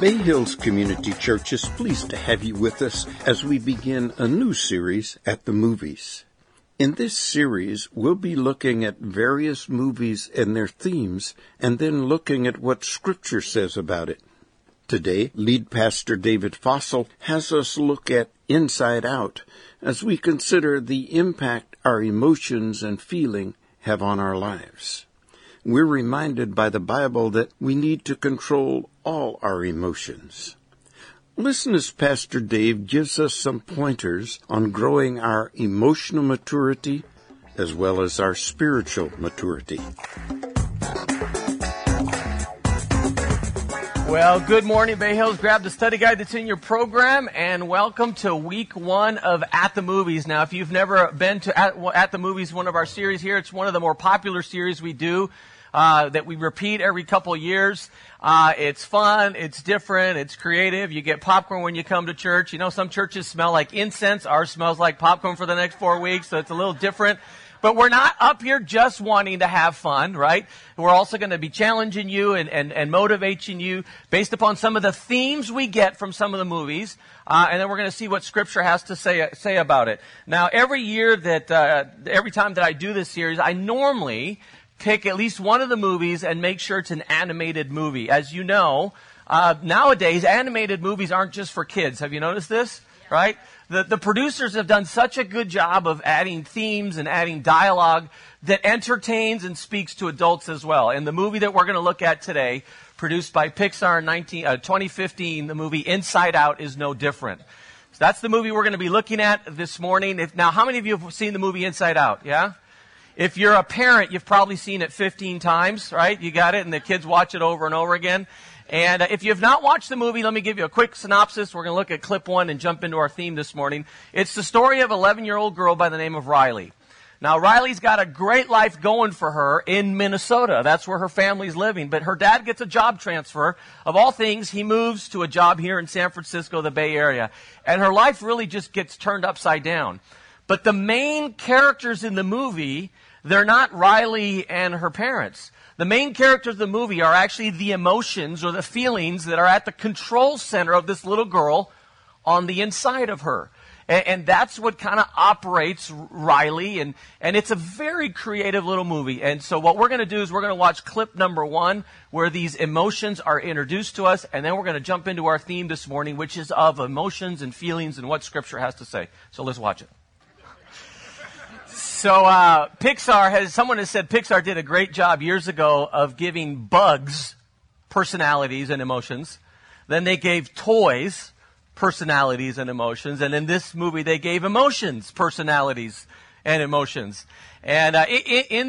Bay Hills Community Church is pleased to have you with us as we begin a new series, At the Movies. In this series, we'll be looking at various movies and their themes, and then looking at what Scripture says about it. Today, lead pastor David Fossil has us look at Inside Out as we consider the impact our emotions and feeling have on our lives. We're reminded by the Bible that we need to control all our emotions. Listen as Pastor Dave gives us some pointers on growing our emotional maturity as well as our spiritual maturity. Well, good morning, Bay Hills. Grab the study guide that's in your program, and welcome to week one of At the Movies. Now, if you've never been to At the Movies, one of our series here, it's one of the more popular series we do. That we repeat every couple years. It's fun, it's different, it's creative. You get popcorn when you come to church. You know, some churches smell like incense. Ours smells like popcorn for the next 4 weeks, so it's a little different. But we're not up here just wanting to have fun, right? We're also going to be challenging you and motivating you based upon some of the themes we get from some of the movies. And then we're going to see what Scripture has to say about it. Now, every time that I do this series, I normally pick at least one of the movies and make sure it's an animated movie. As you know, nowadays, animated movies aren't just for kids. Have you noticed this? Yeah. Right? The producers have done such a good job of adding themes and adding dialogue that entertains and speaks to adults as well. And the movie that we're going to look at today, produced by Pixar in 2015, the movie Inside Out is no different. So that's the movie we're going to be looking at this morning. Now, how many of you have seen the movie Inside Out? Yeah? If you're a parent, you've probably seen it 15 times, right? You got it, and the kids watch it over and over again. And if you've not watched the movie, let me give you a quick synopsis. We're going to look at clip one and jump into our theme this morning. It's the story of an 11-year-old girl by the name of Riley. Now, Riley's got a great life going for her in Minnesota. That's where her family's living. But her dad gets a job transfer. Of all things, he moves to a job here in San Francisco, the Bay Area. And her life really just gets turned upside down. But the main characters in the movie, they're not Riley and her parents. The main characters of the movie are actually the emotions or the feelings that are at the control center of this little girl on the inside of her. And that's what kind of operates Riley. And it's a very creative little movie. And so what we're going to do is we're going to watch clip number one, where these emotions are introduced to us. And then we're going to jump into our theme this morning, which is of emotions and feelings and what Scripture has to say. So let's watch it. So someone has said Pixar did a great job years ago of giving bugs personalities and emotions. Then they gave toys personalities and emotions. And in this movie, they gave emotions personalities and emotions. And in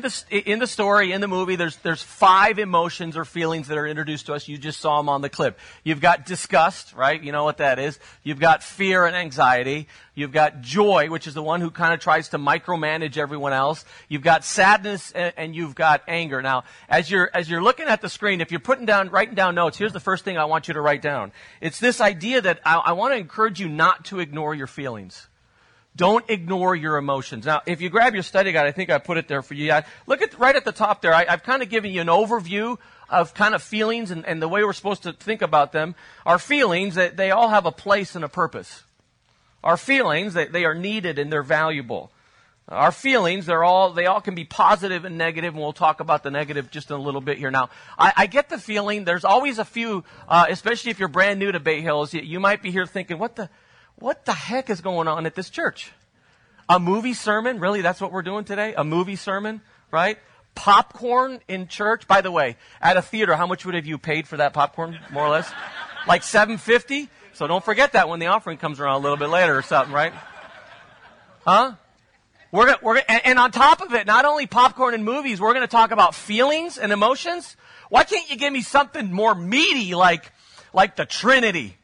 the story, in the movie, there's five emotions or feelings that are introduced to us. You just saw them on the clip. You've got disgust, right? You know what that is. You've got fear and anxiety. You've got joy, which is the one who kind of tries to micromanage everyone else. You've got sadness and you've got anger. Now, as you're looking at the screen, if you're writing down notes, here's the first thing I want you to write down. It's this idea that I want to encourage you not to ignore your feelings. Don't ignore your emotions. Now, if you grab your study guide, I think I put it there for you. Look at right at the top there. I've kind of given you an overview of kind of feelings and the way we're supposed to think about them. Our feelings, they all have a place and a purpose. Our feelings, they are needed and they're valuable. Our feelings, they all can be positive and negative, and we'll talk about the negative just in a little bit here. Now, I get the feeling there's always a few, especially if you're brand new to Bay Hills, you might be here thinking, What the heck is going on at this church? A movie sermon? Really, that's what we're doing today? A movie sermon, right? Popcorn in church? By the way, at a theater, how much would have you paid for that popcorn, more or less? Like $7.50? So don't forget that when the offering comes around a little bit later or something, right? Huh? And on top of it, not only popcorn and movies, we're going to talk about feelings and emotions. Why can't you give me something more meaty like the Trinity?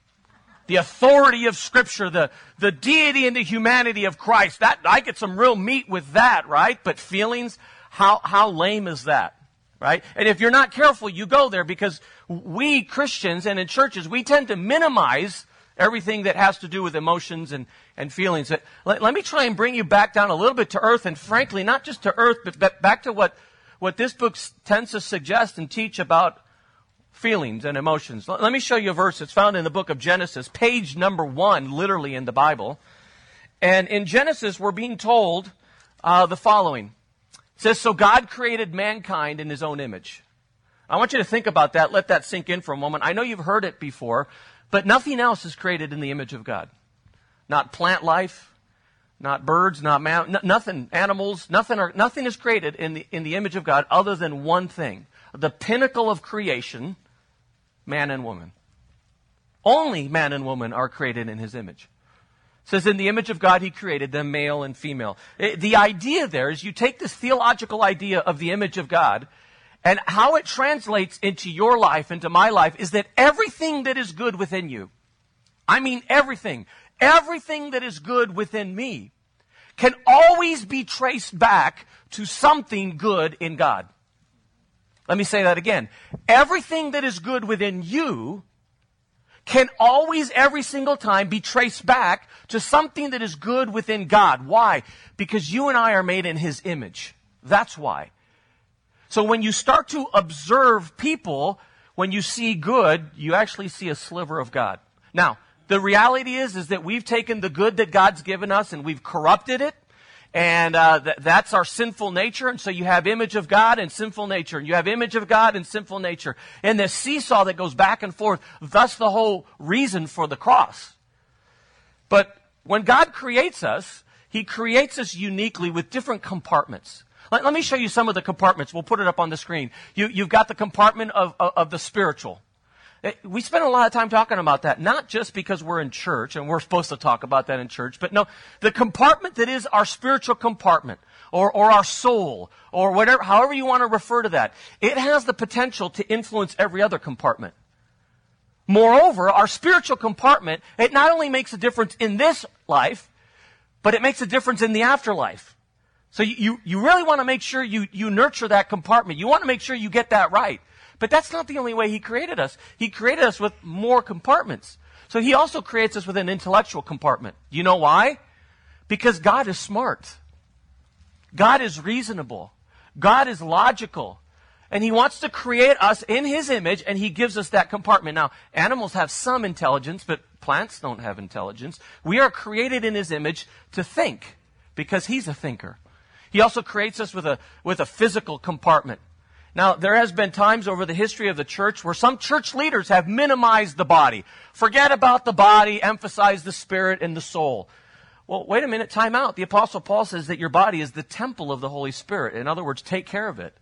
The authority of Scripture, the deity and the humanity of Christ. That I get some real meat with that, right? But feelings, how lame is that, right? And if you're not careful, you go there because we Christians and in churches, we tend to minimize everything that has to do with emotions and feelings. But let me try and bring you back down a little bit to earth, and frankly, not just to earth, but back to what what this book tends to suggest and teach about feelings and emotions. Let me show you a verse that's found in the book of Genesis, page number 1, literally in the Bible. And in Genesis, we're being told the following. It says, so God created mankind in his own image. I want you to think about that. Let that sink in for a moment. I know you've heard it before, but nothing else is created in the image of God. Not plant life, not birds, not nothing, animals, nothing is created in the image of God other than one thing. The pinnacle of creation, man and woman. Only man and woman are created in his image. It says, in the image of God, he created them, male and female. The idea there is you take this theological idea of the image of God, and how it translates into your life, into my life, is that everything that is good within you, I mean everything that is good within me, can always be traced back to something good in God. Let me say that again. Everything that is good within you can always, every single time, be traced back to something that is good within God. Why? Because you and I are made in his image. That's why. So when you start to observe people, when you see good, you actually see a sliver of God. Now, the reality is that we've taken the good that God's given us and we've corrupted it. And that's our sinful nature. And so you have image of God and sinful nature. And you have image of God and sinful nature. And this seesaw that goes back and forth. That's the whole reason for the cross. But when God creates us, he creates us uniquely with different compartments. Let me show you some of the compartments. We'll put it up on the screen. You've got the compartment of the spiritual. We spend a lot of time talking about that, not just because we're in church and we're supposed to talk about that in church, but no, the compartment that is our spiritual compartment or our soul or whatever, however you want to refer to that, it has the potential to influence every other compartment. Moreover, our spiritual compartment, it not only makes a difference in this life, but it makes a difference in the afterlife. So you really want to make sure you nurture that compartment. You want to make sure you get that right. But that's not the only way he created us. He created us with more compartments. So he also creates us with an intellectual compartment. You know why? Because God is smart. God is reasonable. God is logical. And he wants to create us in his image, and he gives us that compartment. Now, animals have some intelligence, but plants don't have intelligence. We are created in his image to think, because he's a thinker. He also creates us with a physical compartment. Now, there has been times over the history of the church where some church leaders have minimized the body. Forget about the body, emphasize the spirit and the soul. Well, wait a minute, time out. The Apostle Paul says that your body is the temple of the Holy Spirit. In other words, take care of it.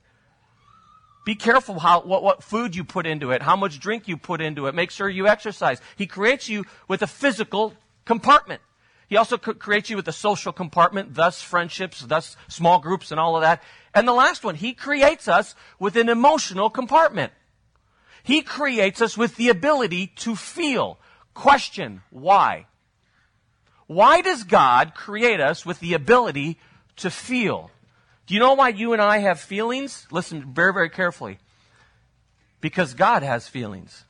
Be careful what food you put into it, how much drink you put into it. Make sure you exercise. He creates you with a physical compartment. He also creates you with a social compartment, thus friendships, thus small groups and all of that. And the last one, he creates us with an emotional compartment. He creates us with the ability to feel. Question, why? Why does God create us with the ability to feel? Do you know why you and I have feelings? Listen very, very carefully. Because God has feelings.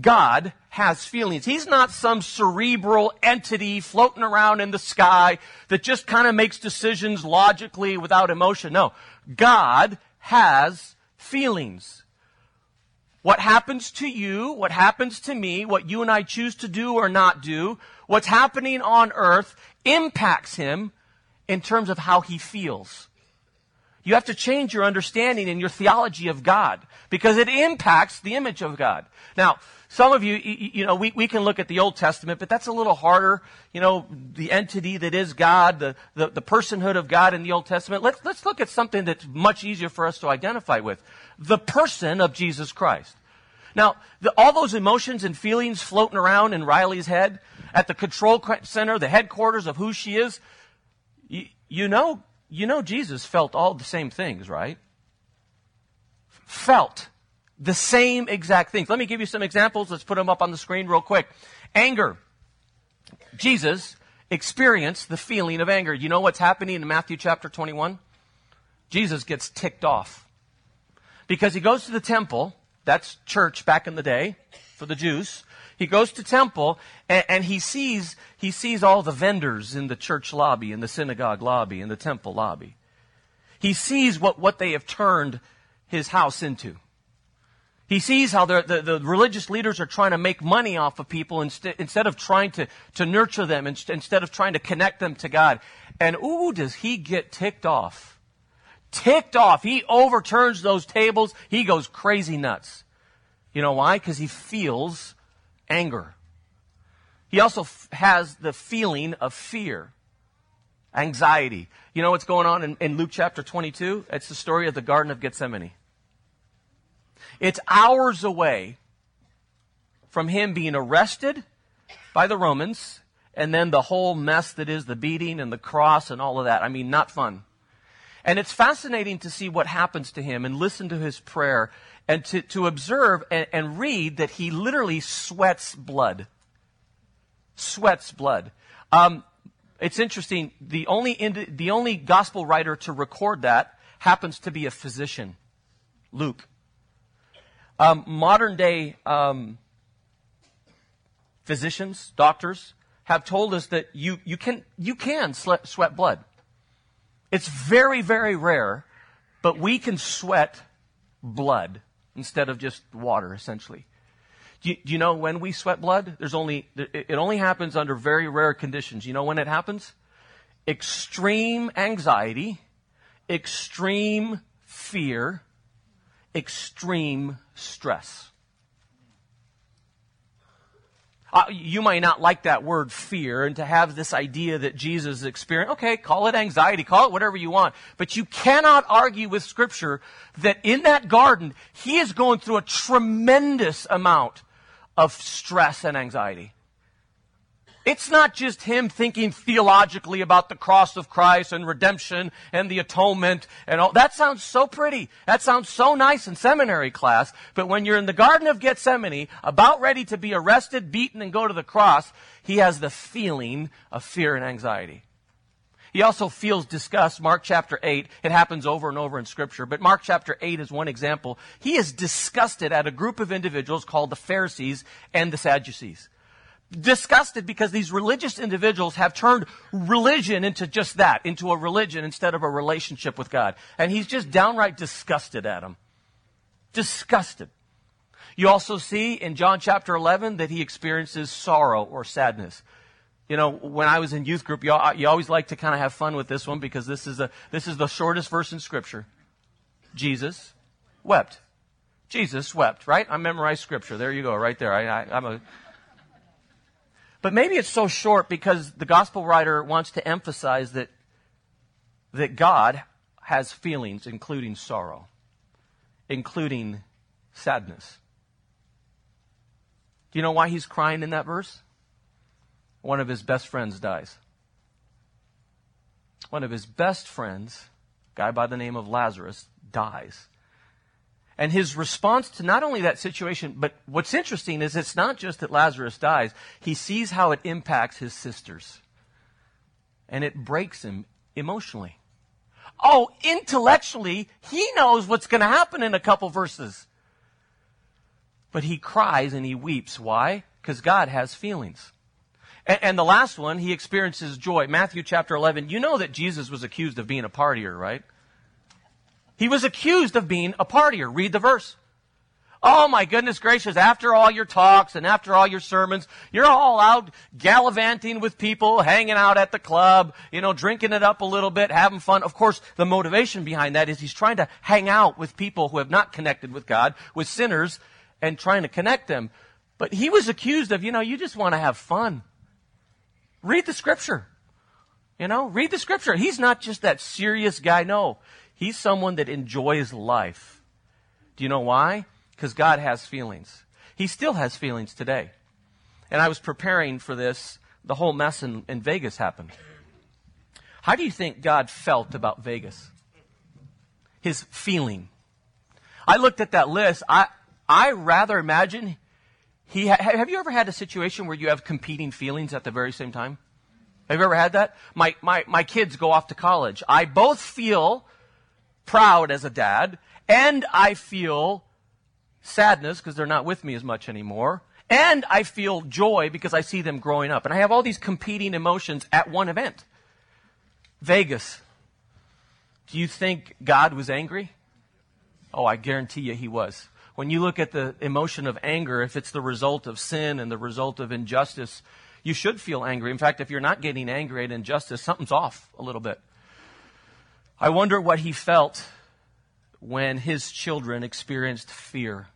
God has feelings. He's not some cerebral entity floating around in the sky that just kind of makes decisions logically without emotion. No, God has feelings. What happens to you, what happens to me, what you and I choose to do or not do, what's happening on earth impacts him in terms of how he feels. You have to change your understanding and your theology of God because it impacts the image of God. Now, some of you, we can look at the Old Testament, but that's a little harder. You know, the entity that is God, the personhood of God in the Old Testament. Let's look at something that's much easier for us to identify with. The person of Jesus Christ. Now, all those emotions and feelings floating around in Riley's head at the control center, the headquarters of who she is, you know Jesus felt all the same things, right? Felt the same exact things. Let me give you some examples. Let's put them up on the screen real quick. Anger. Jesus experienced the feeling of anger. You know what's happening in Matthew chapter 21? Jesus gets ticked off because he goes to the temple. That's church back in the day for the Jews. He goes to temple and he sees all the vendors in the church lobby, in the synagogue lobby, in the temple lobby. He sees what they have turned his house into. He sees how the religious leaders are trying to make money off of people instead of trying to nurture them, instead of trying to connect them to God. And ooh, does he get ticked off. Ticked off. He overturns those tables. He goes crazy nuts. You know why? Because he feels anger. He also has the feeling of fear, anxiety. You know what's going on in Luke chapter 22? It's the story of the Garden of Gethsemane. It's hours away from him being arrested by the Romans, and then the whole mess that is the beating and the cross and all of that. I mean, not fun. And it's fascinating to see what happens to him and listen to his prayer and to observe and read that he literally sweats blood. Sweats blood. It's interesting. The only gospel writer to record that happens to be a physician, Luke. Modern day physicians, doctors, have told us that you can sweat blood. It's very, very rare, but we can sweat blood instead of just water, essentially. Do you know when we sweat blood? It only happens under very rare conditions. You know when it happens? Extreme anxiety, extreme fear, extreme stress. You might not like that word fear, and to have this idea that Jesus experienced. Okay, call it anxiety, call it whatever you want. But you cannot argue with Scripture that in that garden, he is going through a tremendous amount of stress and anxiety. It's not just him thinking theologically about the cross of Christ and redemption and the atonement and all. That sounds so pretty. That sounds so nice in seminary class. But when you're in the Garden of Gethsemane, about ready to be arrested, beaten, and go to the cross, he has the feeling of fear and anxiety. He also feels disgust. Mark chapter 8, it happens over and over in Scripture, but Mark chapter 8 is one example. He is disgusted at a group of individuals called the Pharisees and the Sadducees. Disgusted because these religious individuals have turned religion into just that, into a religion instead of a relationship with God. And he's just downright disgusted at them. Disgusted. You also see in John chapter 11 that he experiences sorrow or sadness. You know, when I was in youth group, you always like to kind of have fun with this one because this is the shortest verse in Scripture. Jesus wept. Jesus wept, right? I memorized Scripture. There you go, right there. But maybe it's so short because the gospel writer wants to emphasize that God has feelings, including sorrow, including sadness. Do you know why he's crying in that verse? One of his best friends dies. One of his best friends, a guy by the name of Lazarus, dies. And his response to not only that situation, but what's interesting is it's not just that Lazarus dies. He sees how it impacts his sisters. And it breaks him emotionally. Oh, intellectually, he knows what's going to happen in a couple verses. But he cries and he weeps. Why? Because God has feelings. And the last one, he experiences joy. Matthew chapter 11, you know that Jesus was accused of being a partier, right? He was accused of being a partier. Read the verse. Oh my goodness gracious, after all your talks and after all your sermons, you're all out gallivanting with people, hanging out at the club, drinking it up a little bit, having fun. Of course, the motivation behind that is he's trying to hang out with people who have not connected with God, with sinners, and trying to connect them. But he was accused of, you just want to have fun. Read the Scripture. Read the Scripture. He's not just that serious guy, no. He's someone that enjoys life. Do you know why? Because God has feelings. He still has feelings today. And I was preparing for this. The whole mess in Vegas happened. How do you think God felt about Vegas? His feeling. I looked at that list. I rather imagine have you ever had a situation where you have competing feelings at the very same time? Have you ever had that? My kids go off to college. I both feel proud as a dad, and I feel sadness because they're not with me as much anymore, and I feel joy because I see them growing up. And I have all these competing emotions at one event. Vegas. Do you think God was angry? Oh, I guarantee you he was. When you look at the emotion of anger, if it's the result of sin and the result of injustice, you should feel angry. In fact, if you're not getting angry at injustice, something's off a little bit. I wonder what he felt when his children experienced fear.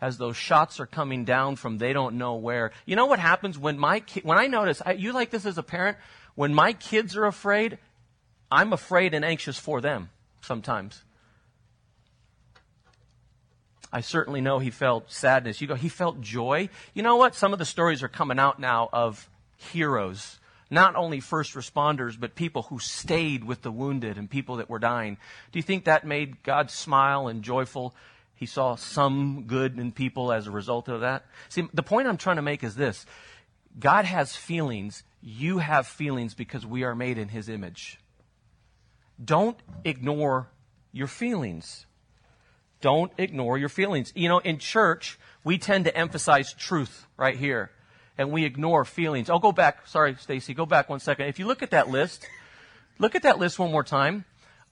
As those shots are coming down from they don't know where. You know what happens when when I notice, you like this as a parent, when my kids are afraid, I'm afraid and anxious for them sometimes. I certainly know he felt sadness. You go, he felt joy. You know what? Some of the stories are coming out now of heroes. Not only first responders, but people who stayed with the wounded and people that were dying. Do you think that made God smile and joyful? He saw some good in people as a result of that. See, the point I'm trying to make is this. God has feelings. You have feelings because we are made in his image. Don't ignore your feelings. Don't ignore your feelings. You know, in church, we tend to emphasize truth right here, and we ignore feelings. Oh, go back. Sorry, Stacy, go back one second. If you look at that list one more time.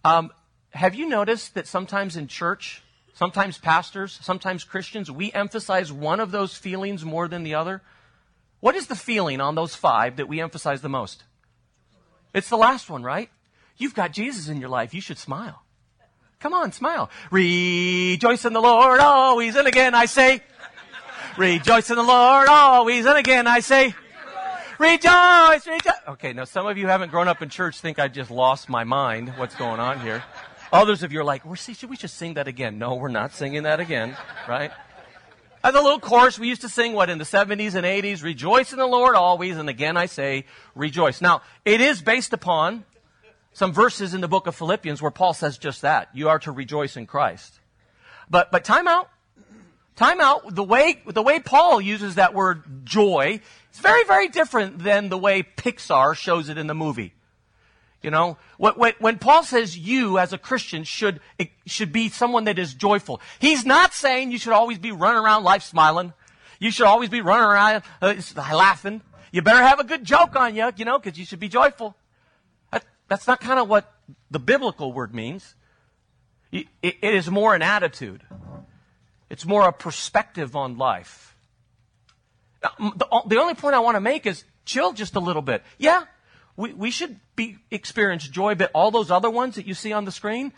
Have you noticed that sometimes in church, sometimes pastors, sometimes Christians, we emphasize one of those feelings more than the other? What is the feeling on those five that we emphasize the most? It's the last one, right? You've got Jesus in your life. You should smile. Come on, smile. Rejoice in the Lord always, and again I say, rejoice in the Lord always, and again I say, rejoice, rejoice. Okay, now some of you haven't grown up in church think I just lost my mind. What's going on here? Others of you are like, should we just sing that again? No, we're not singing that again, right? As a little chorus, we used to sing, in the 70s and 80s? Rejoice in the Lord always, and again I say, rejoice. Now, it is based upon some verses in the book of Philippians where Paul says just that. You are to rejoice in Christ. But time out. Time out. The way Paul uses that word joy is very, very different than the way Pixar shows it in the movie. You know, when Paul says you as a Christian should be someone that is joyful, he's not saying you should always be running around life smiling. You should always be running around laughing. You better have a good joke on you, because you should be joyful. That's not kind of what the biblical word means. It is more an attitude. It's more a perspective on life. The only point I want to make is chill just a little bit. Yeah, we should experience joy, but all those other ones that you see on the screen,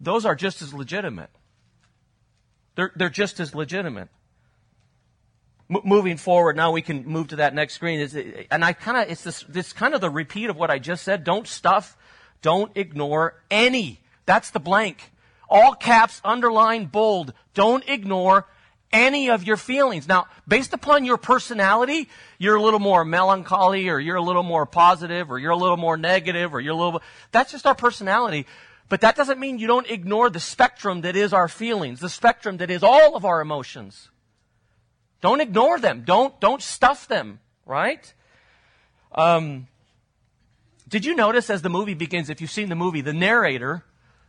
those are just as legitimate. They're just as legitimate. Moving forward, now we can move to that next screen. And it's this kind of the repeat of what I just said. Don't stuff, don't ignore any. That's the blank. All caps, underlined, bold. Don't ignore any of your feelings. Now, based upon your personality, you're a little more melancholy, or you're a little more positive, or you're a little more negative, or you're a little... That's just our personality. But that doesn't mean you don't ignore the spectrum that is our feelings, the spectrum that is all of our emotions. Don't ignore them. Don't stuff them, right? Did you notice as the movie begins, if you've seen the movie, the narrator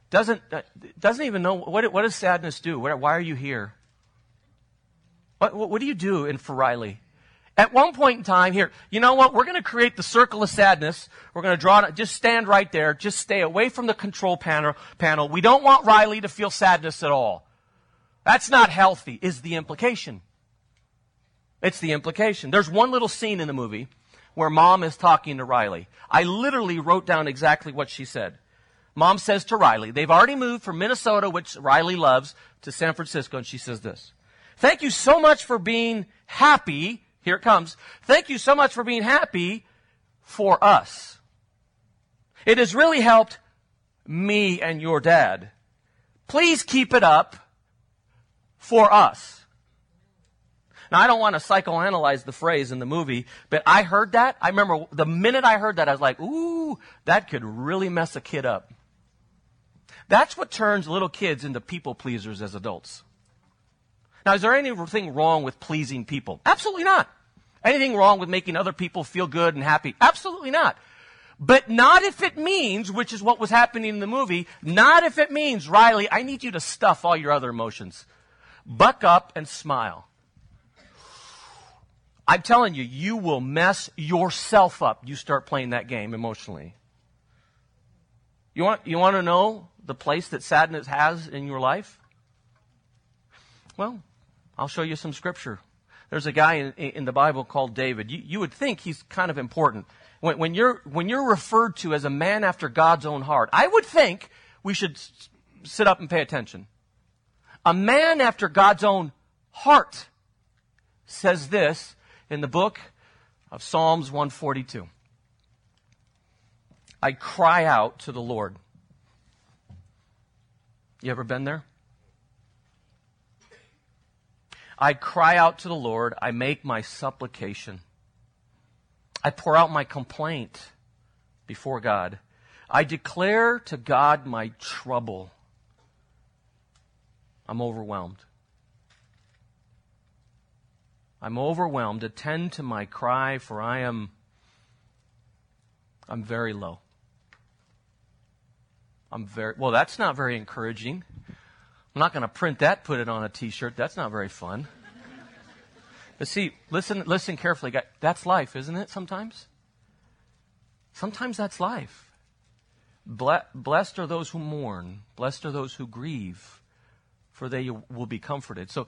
doesn't even know, what does sadness do? Why are you here? What do you do for Riley? At one point in time, here, you know what? We're going to create the circle of sadness. We're going to draw it. Just stand right there. Just stay away from the control panel. We don't want Riley to feel sadness at all. That's not healthy, is the implication. It's the implication. There's one little scene in the movie where Mom is talking to Riley. I literally wrote down exactly what she said. Mom says to Riley, they've already moved from Minnesota, which Riley loves, to San Francisco, and she says this. Thank you so much for being happy. Here it comes. Thank you so much for being happy for us. It has really helped me and your dad. Please keep it up for us. Now, I don't want to psychoanalyze the phrase in the movie, but I heard that. I remember the minute I heard that, I was like, ooh, that could really mess a kid up. That's what turns little kids into people pleasers as adults. Now, is there anything wrong with pleasing people? Absolutely not. Anything wrong with making other people feel good and happy? Absolutely not. But not if it means, which is what was happening in the movie, not if it means, Riley, I need you to stuff all your other emotions. Buck up and smile. I'm telling you, you will mess yourself up. You start playing that game emotionally. You want to know the place that sadness has in your life? Well, I'll show you some scripture. There's a guy in the Bible called David. You would think he's kind of important. When you're referred to as a man after God's own heart, I would think we should sit up and pay attention. A man after God's own heart says this in the book of Psalms 142. I cry out to the Lord. You ever been there? I cry out to the Lord. I make my supplication. I pour out my complaint before God. I declare to God my trouble. I'm overwhelmed. I'm overwhelmed. Attend to my cry, for I'm very low. Well, that's not very encouraging. I'm not going to print that, put it on a T-shirt. That's not very fun. But see, listen carefully. That's life, isn't it, sometimes? Sometimes that's life. Blessed are those who mourn. Blessed are those who grieve, for they will be comforted. So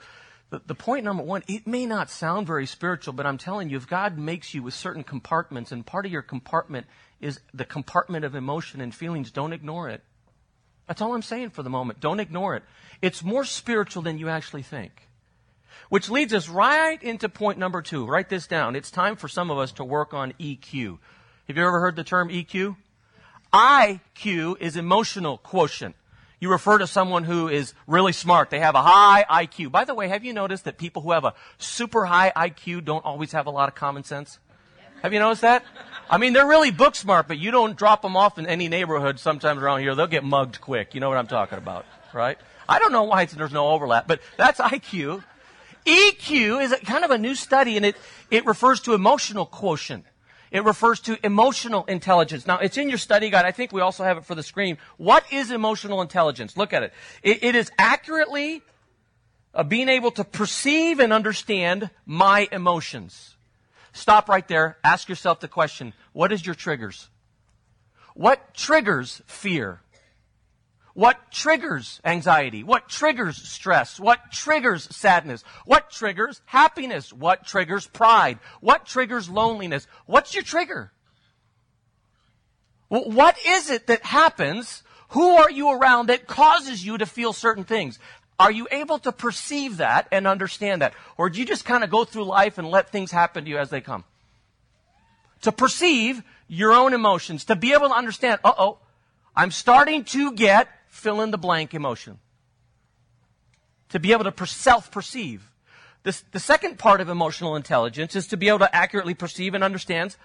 the point number one, it may not sound very spiritual, but I'm telling you, if God makes you with certain compartments, and part of your compartment is the compartment of emotion and feelings, don't ignore it. That's all I'm saying for the moment. Don't ignore it. It's more spiritual than you actually think. Which leads us right into point number two. Write this down. It's time for some of us to work on EQ. Have you ever heard the term EQ? IQ is emotional quotient. You refer to someone who is really smart. They have a high IQ. By the way, have you noticed that people who have a super high IQ don't always have a lot of common sense? Have you noticed that? I mean, they're really book smart, but you don't drop them off in any neighborhood sometimes around here. They'll get mugged quick. You know what I'm talking about, right? I don't know why there's no overlap, but that's IQ. EQ is kind of a new study, and it refers to emotional quotient. It refers to emotional intelligence. Now, it's in your study guide. I think we also have it for the screen. What is emotional intelligence? Look at it. It is accurately being able to perceive and understand my emotions. Stop right there. Ask yourself the question, what is your triggers? What triggers fear? What triggers anxiety? What triggers stress? What triggers sadness? What triggers happiness? What triggers pride? What triggers loneliness? What's your trigger? What is it that happens? Who are you around that causes you to feel certain things? Are you able to perceive that and understand that? Or do you just kind of go through life and let things happen to you as they come? To perceive your own emotions, to be able to understand, I'm starting to get fill-in-the-blank emotion. To be able to self-perceive. The second part of emotional intelligence is to be able to accurately perceive and understand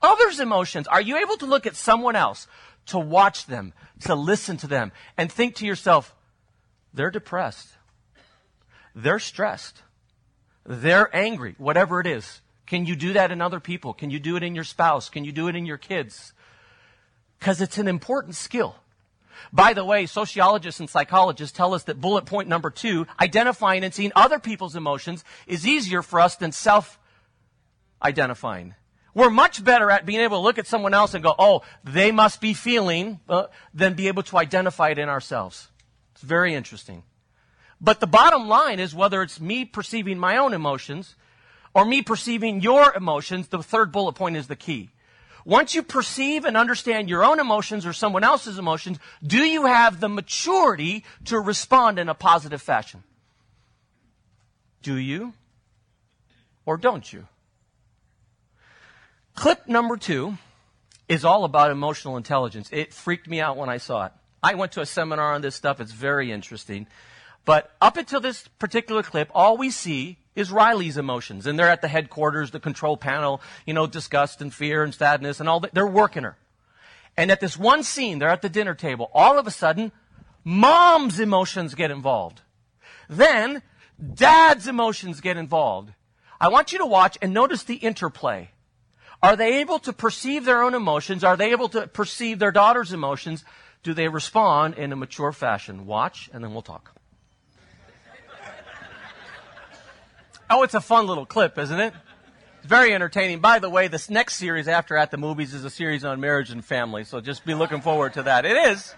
others' emotions. Are you able to look at someone else, to watch them, to listen to them, and think to yourself, they're depressed, they're stressed, they're angry, whatever it is. Can you do that in other people? Can you do it in your spouse? Can you do it in your kids? Because it's an important skill. By the way, sociologists and psychologists tell us that bullet point number two, identifying and seeing other people's emotions, is easier for us than self-identifying. We're much better at being able to look at someone else and go, they must be feeling, than be able to identify it in ourselves. It's very interesting. But the bottom line is whether it's me perceiving my own emotions or me perceiving your emotions, the third bullet point is the key. Once you perceive and understand your own emotions or someone else's emotions, do you have the maturity to respond in a positive fashion? Do you or don't you? Clip number two is all about emotional intelligence. It freaked me out when I saw it. I went to a seminar on this stuff. It's very interesting. But up until this particular clip, all we see is Riley's emotions. And they're at the headquarters, the control panel, disgust and fear and sadness and all that. They're working her. And at this one scene, they're at the dinner table. All of a sudden, mom's emotions get involved. Then dad's emotions get involved. I want you to watch and notice the interplay. Are they able to perceive their own emotions? Are they able to perceive their daughter's emotions? Do they respond in a mature fashion? Watch, and then we'll talk. It's a fun little clip, isn't it? It's very entertaining. By the way, this next series after At the Movies is a series on marriage and family, so just be looking forward to that. It is.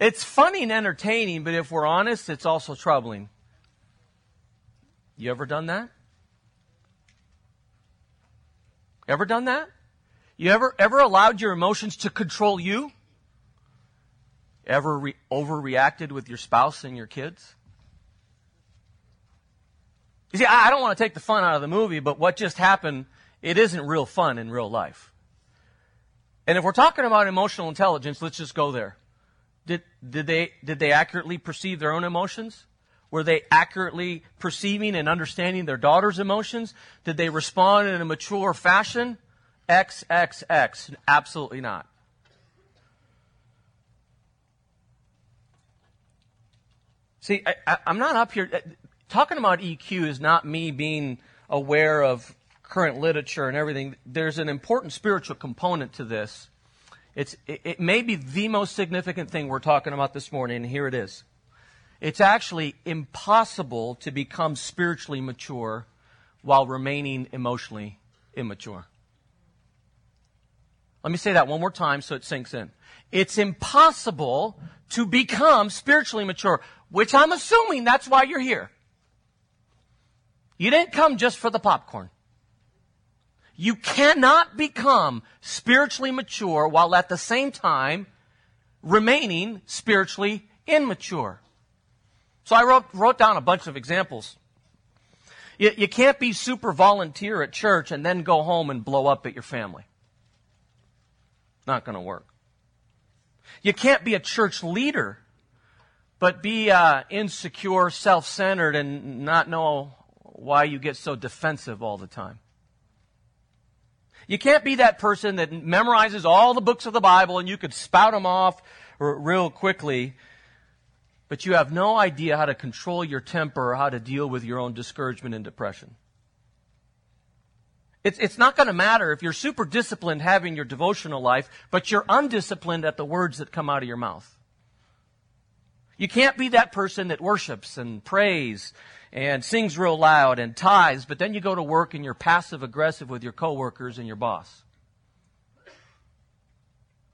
It's funny and entertaining, but if we're honest, it's also troubling. You ever done that? Ever done that? You ever allowed your emotions to control you? Ever overreacted with your spouse and your kids? You see, I don't want to take the fun out of the movie, but what just happened, it isn't real fun in real life. And if we're talking about emotional intelligence, let's just go there. Did they accurately perceive their own emotions? Were they accurately perceiving and understanding their daughter's emotions? Did they respond in a mature fashion? XXX. Absolutely not. See, I'm not up here. Talking about EQ is not me being aware of current literature and everything. There's an important spiritual component to this. It may be the most significant thing we're talking about this morning, and here it is. It's actually impossible to become spiritually mature while remaining emotionally immature. Let me say that one more time so it sinks in. It's impossible to become spiritually mature, which I'm assuming that's why you're here. You didn't come just for the popcorn. You cannot become spiritually mature while at the same time remaining spiritually immature. So I wrote down a bunch of examples. You can't be super volunteer at church and then go home and blow up at your family. Not going to work. You can't be a church leader but be insecure, self-centered, and not know why you get so defensive all the time. You can't be that person that memorizes all the books of the Bible and you could spout them off real quickly, but you have no idea how to control your temper or how to deal with your own discouragement and depression. It's not going to matter if you're super disciplined having your devotional life, but you're undisciplined at the words that come out of your mouth. You can't be that person that worships and prays and sings real loud and tithes, but then you go to work and you're passive-aggressive with your coworkers and your boss.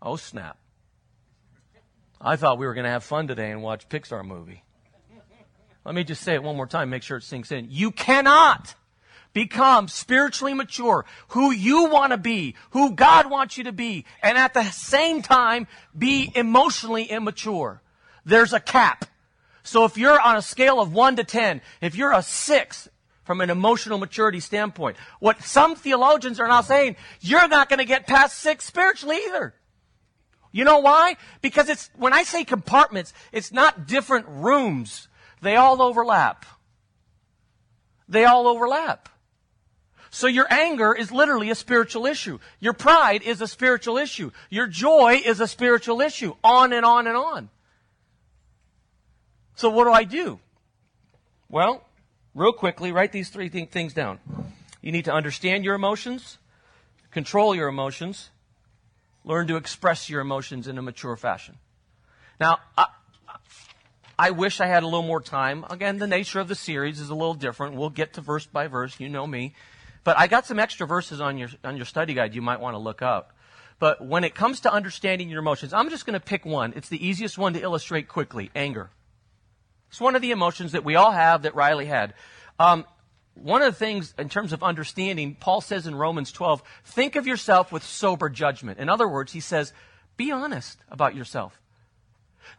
Oh, snap. I thought we were going to have fun today and watch Pixar movie. Let me just say it one more time, make sure it sinks in. You cannot become spiritually mature, who you want to be, who God wants you to be, and at the same time be emotionally immature. There's a cap. So if you're on a scale of 1 to 10, if you're a 6 from an emotional maturity standpoint, what some theologians are now saying, you're not going to get past 6 spiritually either. You know why? Because when I say compartments, it's not different rooms. They all overlap. They all overlap. So your anger is literally a spiritual issue. Your pride is a spiritual issue. Your joy is a spiritual issue. On and on and on. So what do I do? Well, real quickly, write these 3 things down. You need to understand your emotions, control your emotions, learn to express your emotions in a mature fashion. Now, I wish I had a little more time. Again, the nature of the series is a little different. We'll get to verse by verse. You know me. But I got some extra verses on your study guide you might want to look up. But when it comes to understanding your emotions, I'm just going to pick one. It's the easiest one to illustrate quickly, anger. It's one of the emotions that we all have that Riley had. One of the things in terms of understanding, Paul says in Romans 12, think of yourself with sober judgment. In other words, he says, be honest about yourself.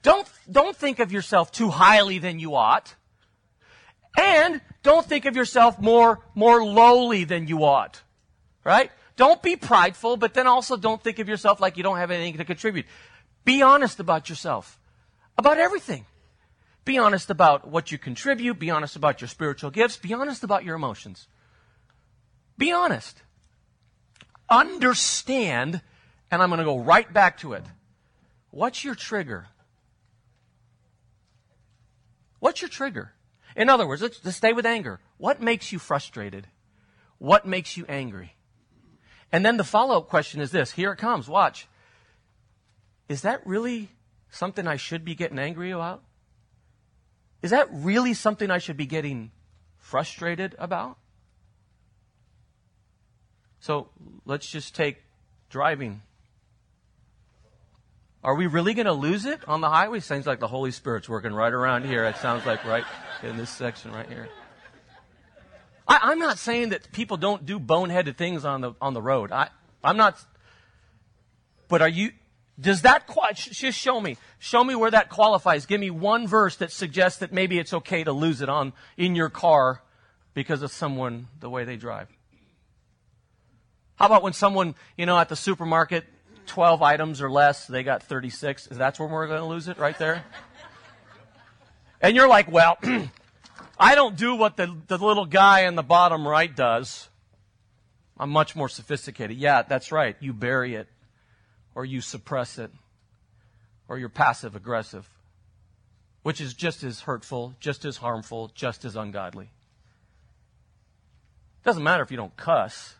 Don't think of yourself too highly than you ought. And don't think of yourself more lowly than you ought. Right? Don't be prideful, but then also don't think of yourself like you don't have anything to contribute. Be honest about yourself, about everything. Be honest about what you contribute. Be honest about your spiritual gifts. Be honest about your emotions. Be honest. Understand, and I'm going to go right back to it. What's your trigger? What's your trigger? In other words, let's stay with anger. What makes you frustrated? What makes you angry? And then the follow-up question is this. Here it comes. Watch. Is that really something I should be getting angry about? Is that really something I should be getting frustrated about? So let's just take driving. Are we really going to lose it on the highway? Sounds like the Holy Spirit's working right around here. It sounds like right in this section right here. I'm not saying that people don't do boneheaded things on the road. I'm not. But are you? Does that just show me? Show me where that qualifies. Give me one verse that suggests that maybe it's okay to lose it in your car because of someone, the way they drive. How about when someone, at the supermarket, 12 items or less, they got 36. That's when we're going to lose it, right there? And you're like, well, I don't do what the little guy in the bottom right does. I'm much more sophisticated. Yeah, that's right. You bury it. Or you suppress it, or you're passive-aggressive, which is just as hurtful, just as harmful, just as ungodly. Doesn't matter if you don't cuss.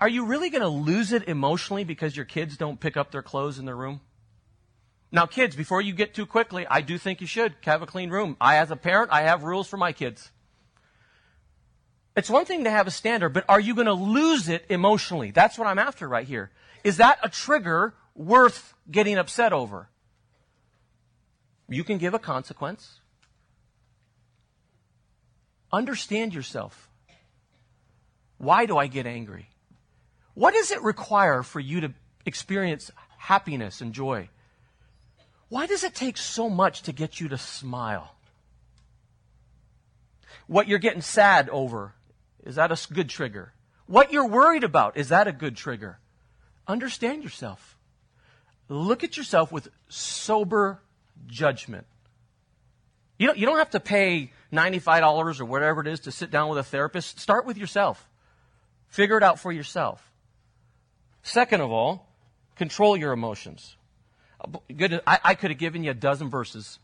Are you really going to lose it emotionally because your kids don't pick up their clothes in their room? Now, kids, before you get too quickly, I do think you should have a clean room. As a parent, I have rules for my kids. It's one thing to have a standard, but are you going to lose it emotionally? That's what I'm after right here. Is that a trigger worth getting upset over? You can give a consequence. Understand yourself. Why do I get angry? What does it require for you to experience happiness and joy? Why does it take so much to get you to smile? What you're getting sad over, is that a good trigger? What you're worried about, is that a good trigger? Understand yourself. Look at yourself with sober judgment. You don't have to pay $95 or whatever it is to sit down with a therapist. Start with yourself. Figure it out for yourself. Second of all, control your emotions. Good. I could have given you a dozen verses.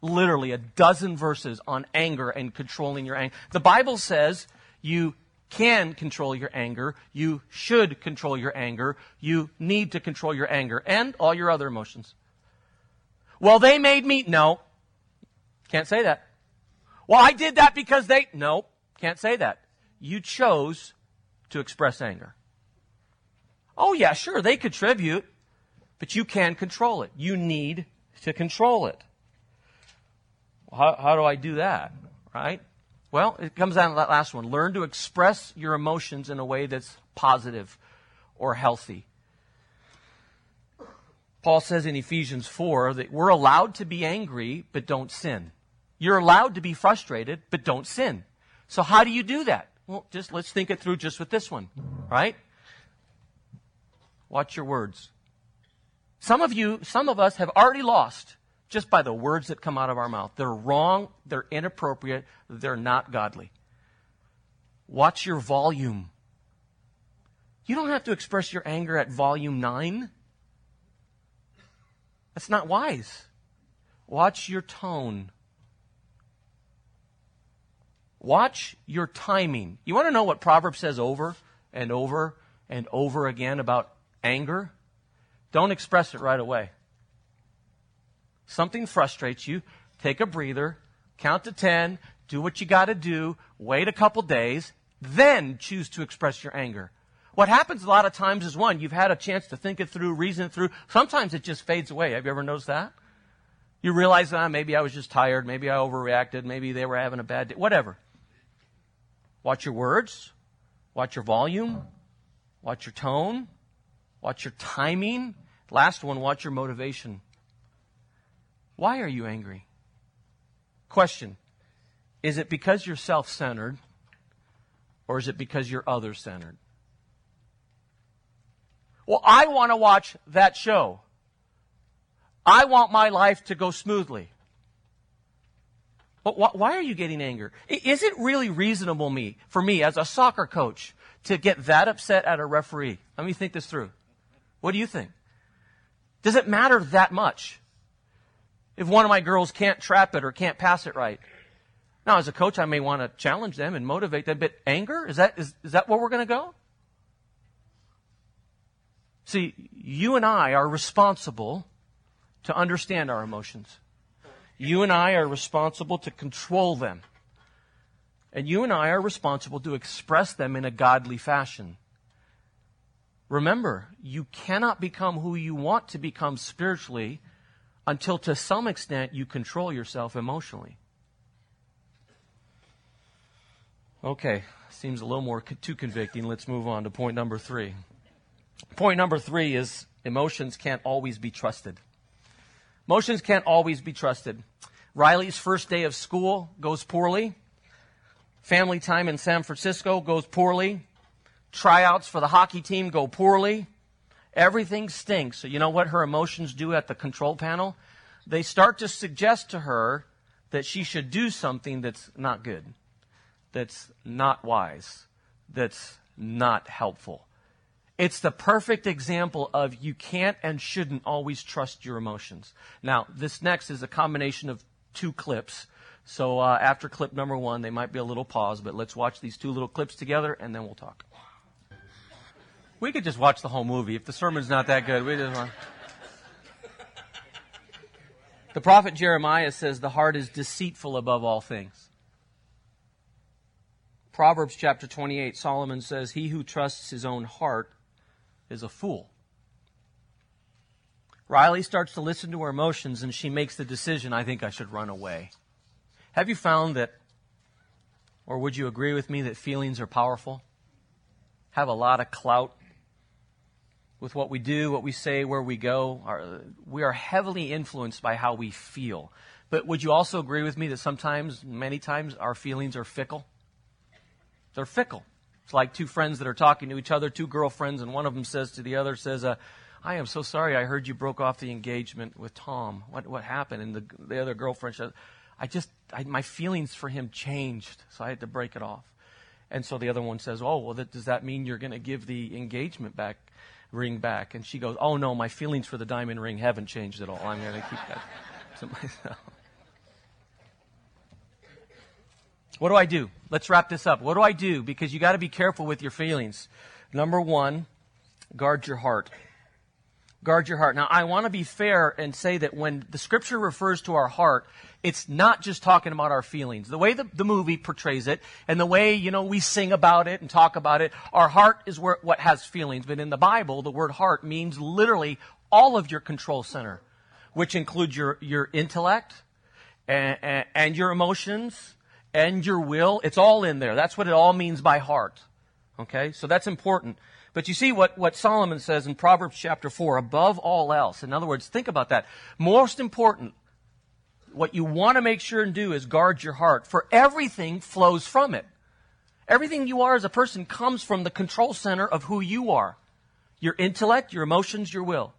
Literally a dozen verses on anger and controlling your anger. The Bible says you can control your anger. You should control your anger. You need to control your anger and all your other emotions. Well, they made me. No, can't say that. Well, I did that because they. No, can't say that. You chose to express anger. Oh, yeah, sure, they contribute, but you can control it. You need to control it. How do I do that, right? Well, it comes down to that last one. Learn to express your emotions in a way that's positive or healthy. Paul says in Ephesians 4 that we're allowed to be angry, but don't sin. You're allowed to be frustrated, but don't sin. So how do you do that? Well, just let's think it through just with this one, right? Watch your words. Some of us have already lost just by the words that come out of our mouth. They're wrong, they're inappropriate, they're not godly. Watch your volume. You don't have to express your anger at volume 9. That's not wise. Watch your tone. Watch your timing. You want to know what Proverbs says over and over and over again about anger? Don't express it right away. Something frustrates you, take a breather, count to 10, do what you got to do, wait a couple days, then choose to express your anger. What happens a lot of times is, one, you've had a chance to think it through, reason it through. Sometimes it just fades away. Have you ever noticed that? You realize, maybe I was just tired, maybe I overreacted, maybe they were having a bad day, whatever. Watch your words, watch your volume, watch your tone, watch your timing. Last one, watch your motivation. Why are you angry? Question. Is it because you're self-centered or is it because you're other-centered? Well, I want to watch that show. I want my life to go smoothly. But why are you getting angry? Is it really reasonable for me as a soccer coach to get that upset at a referee? Let me think this through. What do you think? Does it matter that much? If one of my girls can't trap it or can't pass it right. Now, as a coach, I may want to challenge them and motivate them, but anger? Is that where we're going to go? See, you and I are responsible to understand our emotions. You and I are responsible to control them. And you and I are responsible to express them in a godly fashion. Remember, you cannot become who you want to become spiritually until to some extent you control yourself emotionally. Okay, seems a little more too convicting. Let's move on to point number three. Point number three is emotions can't always be trusted. Emotions can't always be trusted. Riley's first day of school goes poorly. Family time in San Francisco goes poorly. Tryouts for the hockey team go poorly. Everything stinks. So you know what her emotions do at the control panel? They start to suggest to her that she should do something that's not good, that's not wise, that's not helpful. It's the perfect example of you can't and shouldn't always trust your emotions. Now, this next is a combination of two clips. So after clip number one, they might be a little pause, but let's watch these two little clips together, and then we'll talk. We could just watch the whole movie. If the sermon's not that good, we just want... The prophet Jeremiah says the heart is deceitful above all things. Proverbs chapter 28, Solomon says, he who trusts his own heart is a fool. Riley starts to listen to her emotions, and she makes the decision, I think I should run away. Have you found that, or would you agree with me, that feelings are powerful? Have a lot of clout with what we do, what we say, where we go. We are heavily influenced by how we feel. But would you also agree with me that sometimes, many times, our feelings are fickle? They're fickle. It's like two friends that are talking to each other, two girlfriends, and one of them says to the other, I am so sorry I heard you broke off the engagement with Tom. What happened? And the other girlfriend says, my feelings for him changed, so I had to break it off. And so the other one says, does that mean you're going to give the engagement ring back? And she goes, oh, no, my feelings for the diamond ring haven't changed at all. I'm going to keep that to myself. What do I do? Let's wrap this up. What do I do? Because you got to be careful with your feelings. Number one, guard your heart. Guard your heart. Now, I want to be fair and say that when the Scripture refers to our heart, it's not just talking about our feelings. The way the movie portrays it and the way, we sing about it and talk about it, our heart is what has feelings. But in the Bible, the word heart means literally all of your control center, which includes your intellect and your emotions and your will. It's all in there. That's what it all means by heart. Okay? So that's important. But you see what Solomon says in Proverbs chapter 4, above all else. In other words, think about that. Most important, what you want to make sure and do is guard your heart, for everything flows from it. Everything you are as a person comes from the control center of who you are. Your intellect, your emotions, your will.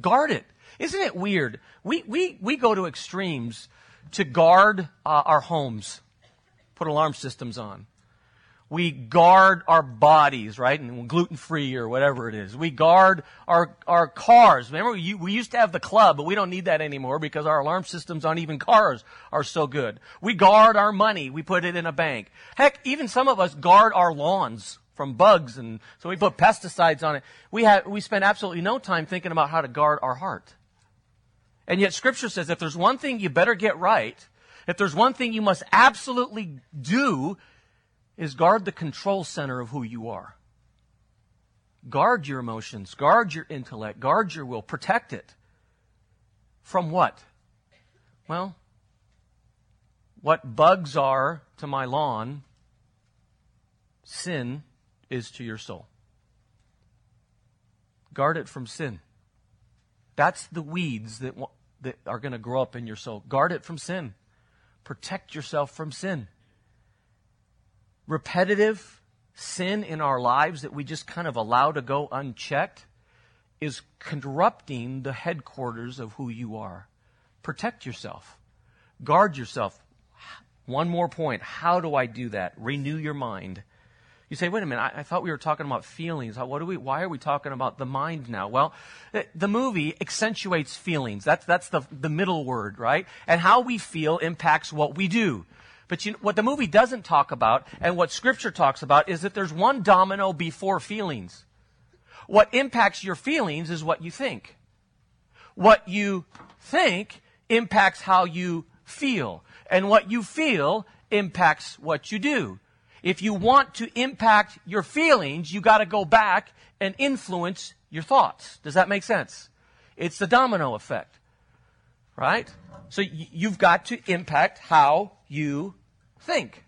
Guard it. Isn't it weird? We go to extremes to guard our homes, put alarm systems on. We guard our bodies, right? And gluten-free or whatever it is. We guard our cars. Remember, we used to have the club, but we don't need that anymore because our alarm systems on even cars are so good. We guard our money. We put it in a bank. Heck, even some of us guard our lawns from bugs, and so we put pesticides on it. We spend absolutely no time thinking about how to guard our heart. And yet Scripture says if there's one thing you better get right, if there's one thing you must absolutely do, is guard the control center of who you are. Guard your emotions, guard your intellect, guard your will, protect it. From what? Well, what bugs are to my lawn, sin is to your soul. Guard it from sin. That's the weeds that are going to grow up in your soul. Guard it from sin. Protect yourself from sin. Repetitive sin in our lives that we just kind of allow to go unchecked is corrupting the headquarters of who you are. Protect yourself. Guard yourself. One more point. How do I do that? Renew your mind. You say, wait a minute, I thought we were talking about feelings. Why are we talking about the mind now? Well, the movie accentuates feelings. That's the middle word, right? And how we feel impacts what we do. But what the movie doesn't talk about and what Scripture talks about is that there's one domino before feelings. What impacts your feelings is what you think. What you think impacts how you feel. And what you feel impacts what you do. If you want to impact your feelings, you got to go back and influence your thoughts. Does that make sense? It's the domino effect, right? So you've got to impact how you think.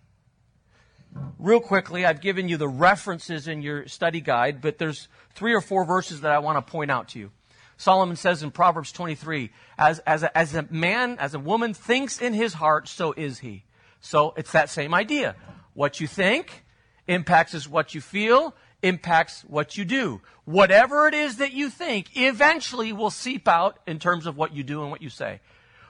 Real quickly, I've given you the references in your study guide, but there's 3 or 4 verses that I want to point out to you. Solomon says in Proverbs 23, as a woman thinks in his heart, so is he. So it's that same idea. What you think impacts what you feel, impacts what you do. Whatever it is that you think eventually will seep out in terms of what you do and what you say.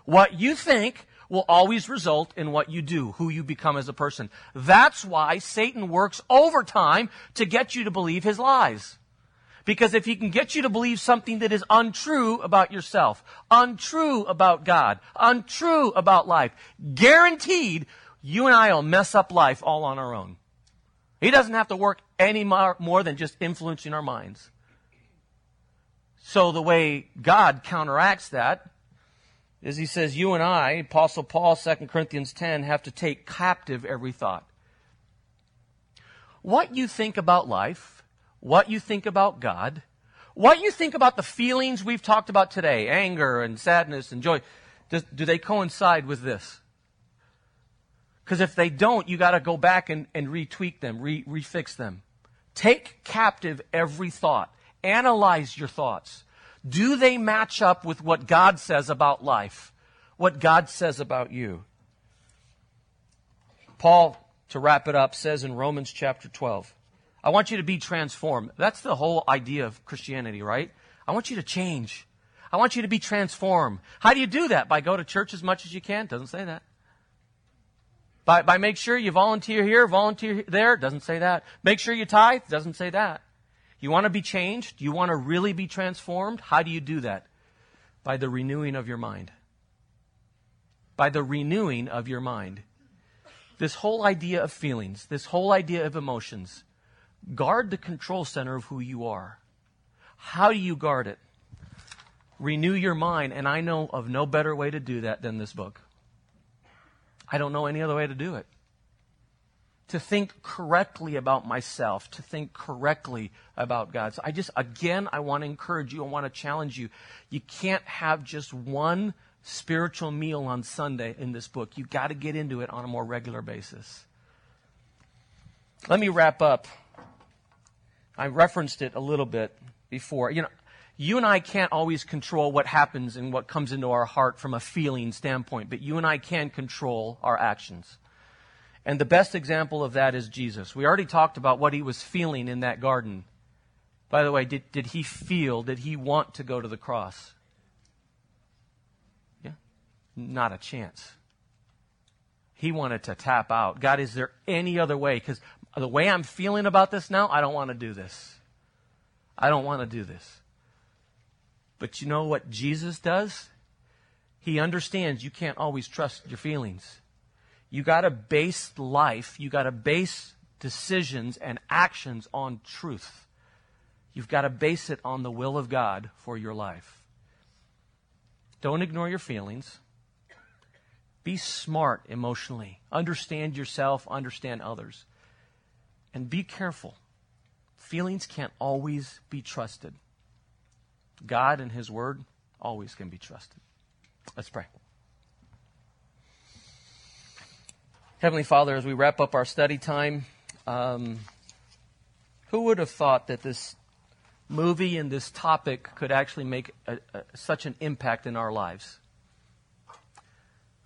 What you think will always result in what you do, who you become as a person. That's why Satan works overtime to get you to believe his lies. Because if he can get you to believe something that is untrue about yourself, untrue about God, untrue about life, guaranteed you and I will mess up life all on our own. He doesn't have to work any more than just influencing our minds. So the way God counteracts that is he says, you and I, Apostle Paul, 2 Corinthians 10, have to take captive every thought. What you think about life, what you think about God, what you think about the feelings we've talked about today, anger and sadness and joy, do they coincide with this? Because if they don't, you got to go back and retweak them, refix them. Take captive every thought. Analyze your thoughts. Do they match up with what God says about life? What God says about you? Paul, to wrap it up, says in Romans chapter 12, I want you to be transformed. That's the whole idea of Christianity, right? I want you to change. I want you to be transformed. How do you do that? By go to church as much as you can? Doesn't say that. By make sure you volunteer here, volunteer there, doesn't say that. Make sure you tithe, doesn't say that. You want to be changed? You want to really be transformed? How do you do that? By the renewing of your mind. By the renewing of your mind. This whole idea of feelings, this whole idea of emotions, guard the control center of who you are. How do you guard it? Renew your mind, and I know of no better way to do that than this book. I don't know any other way to do it. To think correctly about myself, to think correctly about God. So I want to encourage you. I want to challenge you. You can't have just one spiritual meal on Sunday in this book. You've got to get into it on a more regular basis. Let me wrap up. I referenced it a little bit before. You and I can't always control what happens and what comes into our heart from a feeling standpoint, but you and I can control our actions. And the best example of that is Jesus. We already talked about what he was feeling in that garden. By the way, did he want to go to the cross? Yeah? Not a chance. He wanted to tap out. God, is there any other way? Because the way I'm feeling about this now, I don't want to do this. I don't want to do this. But you know what Jesus does? He understands you can't always trust your feelings. You got to base life, you got to base decisions and actions on truth. You've got to base it on the will of God for your life. Don't ignore your feelings. Be smart emotionally. Understand yourself, understand others. And be careful. Feelings can't always be trusted. God and his word always can be trusted. Let's pray. Heavenly Father, as we wrap up our study time, who would have thought that this movie and this topic could actually make such an impact in our lives?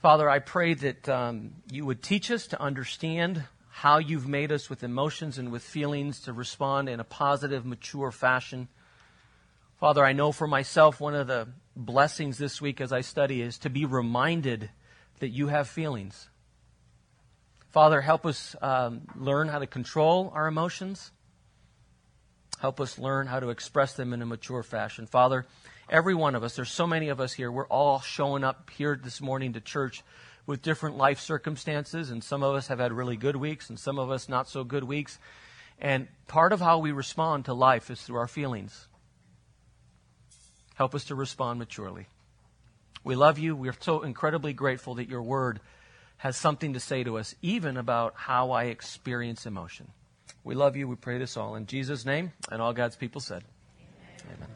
Father, I pray that you would teach us to understand how you've made us with emotions and with feelings to respond in a positive, mature fashion. Father, I know for myself one of the blessings this week as I study is to be reminded that you have feelings. Father, help us learn how to control our emotions. Help us learn how to express them in a mature fashion. Father, every one of us, there's so many of us here, we're all showing up here this morning to church with different life circumstances, and some of us have had really good weeks and some of us not so good weeks. And part of how we respond to life is through our feelings. Help us to respond maturely. We love you. We are so incredibly grateful that your word has something to say to us, even about how I experience emotion. We love you. We pray this all in Jesus' name, and all God's people said, amen.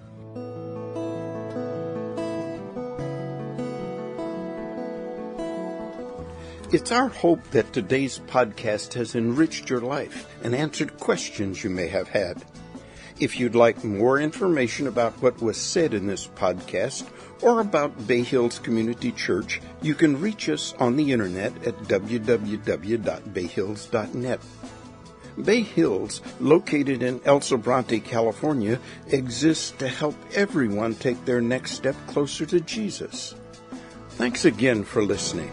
It's our hope that today's podcast has enriched your life and answered questions you may have had. If you'd like more information about what was said in this podcast or about Bay Hills Community Church, you can reach us on the internet at www.bayhills.net. Bay Hills, located in El Sobrante, California, exists to help everyone take their next step closer to Jesus. Thanks again for listening.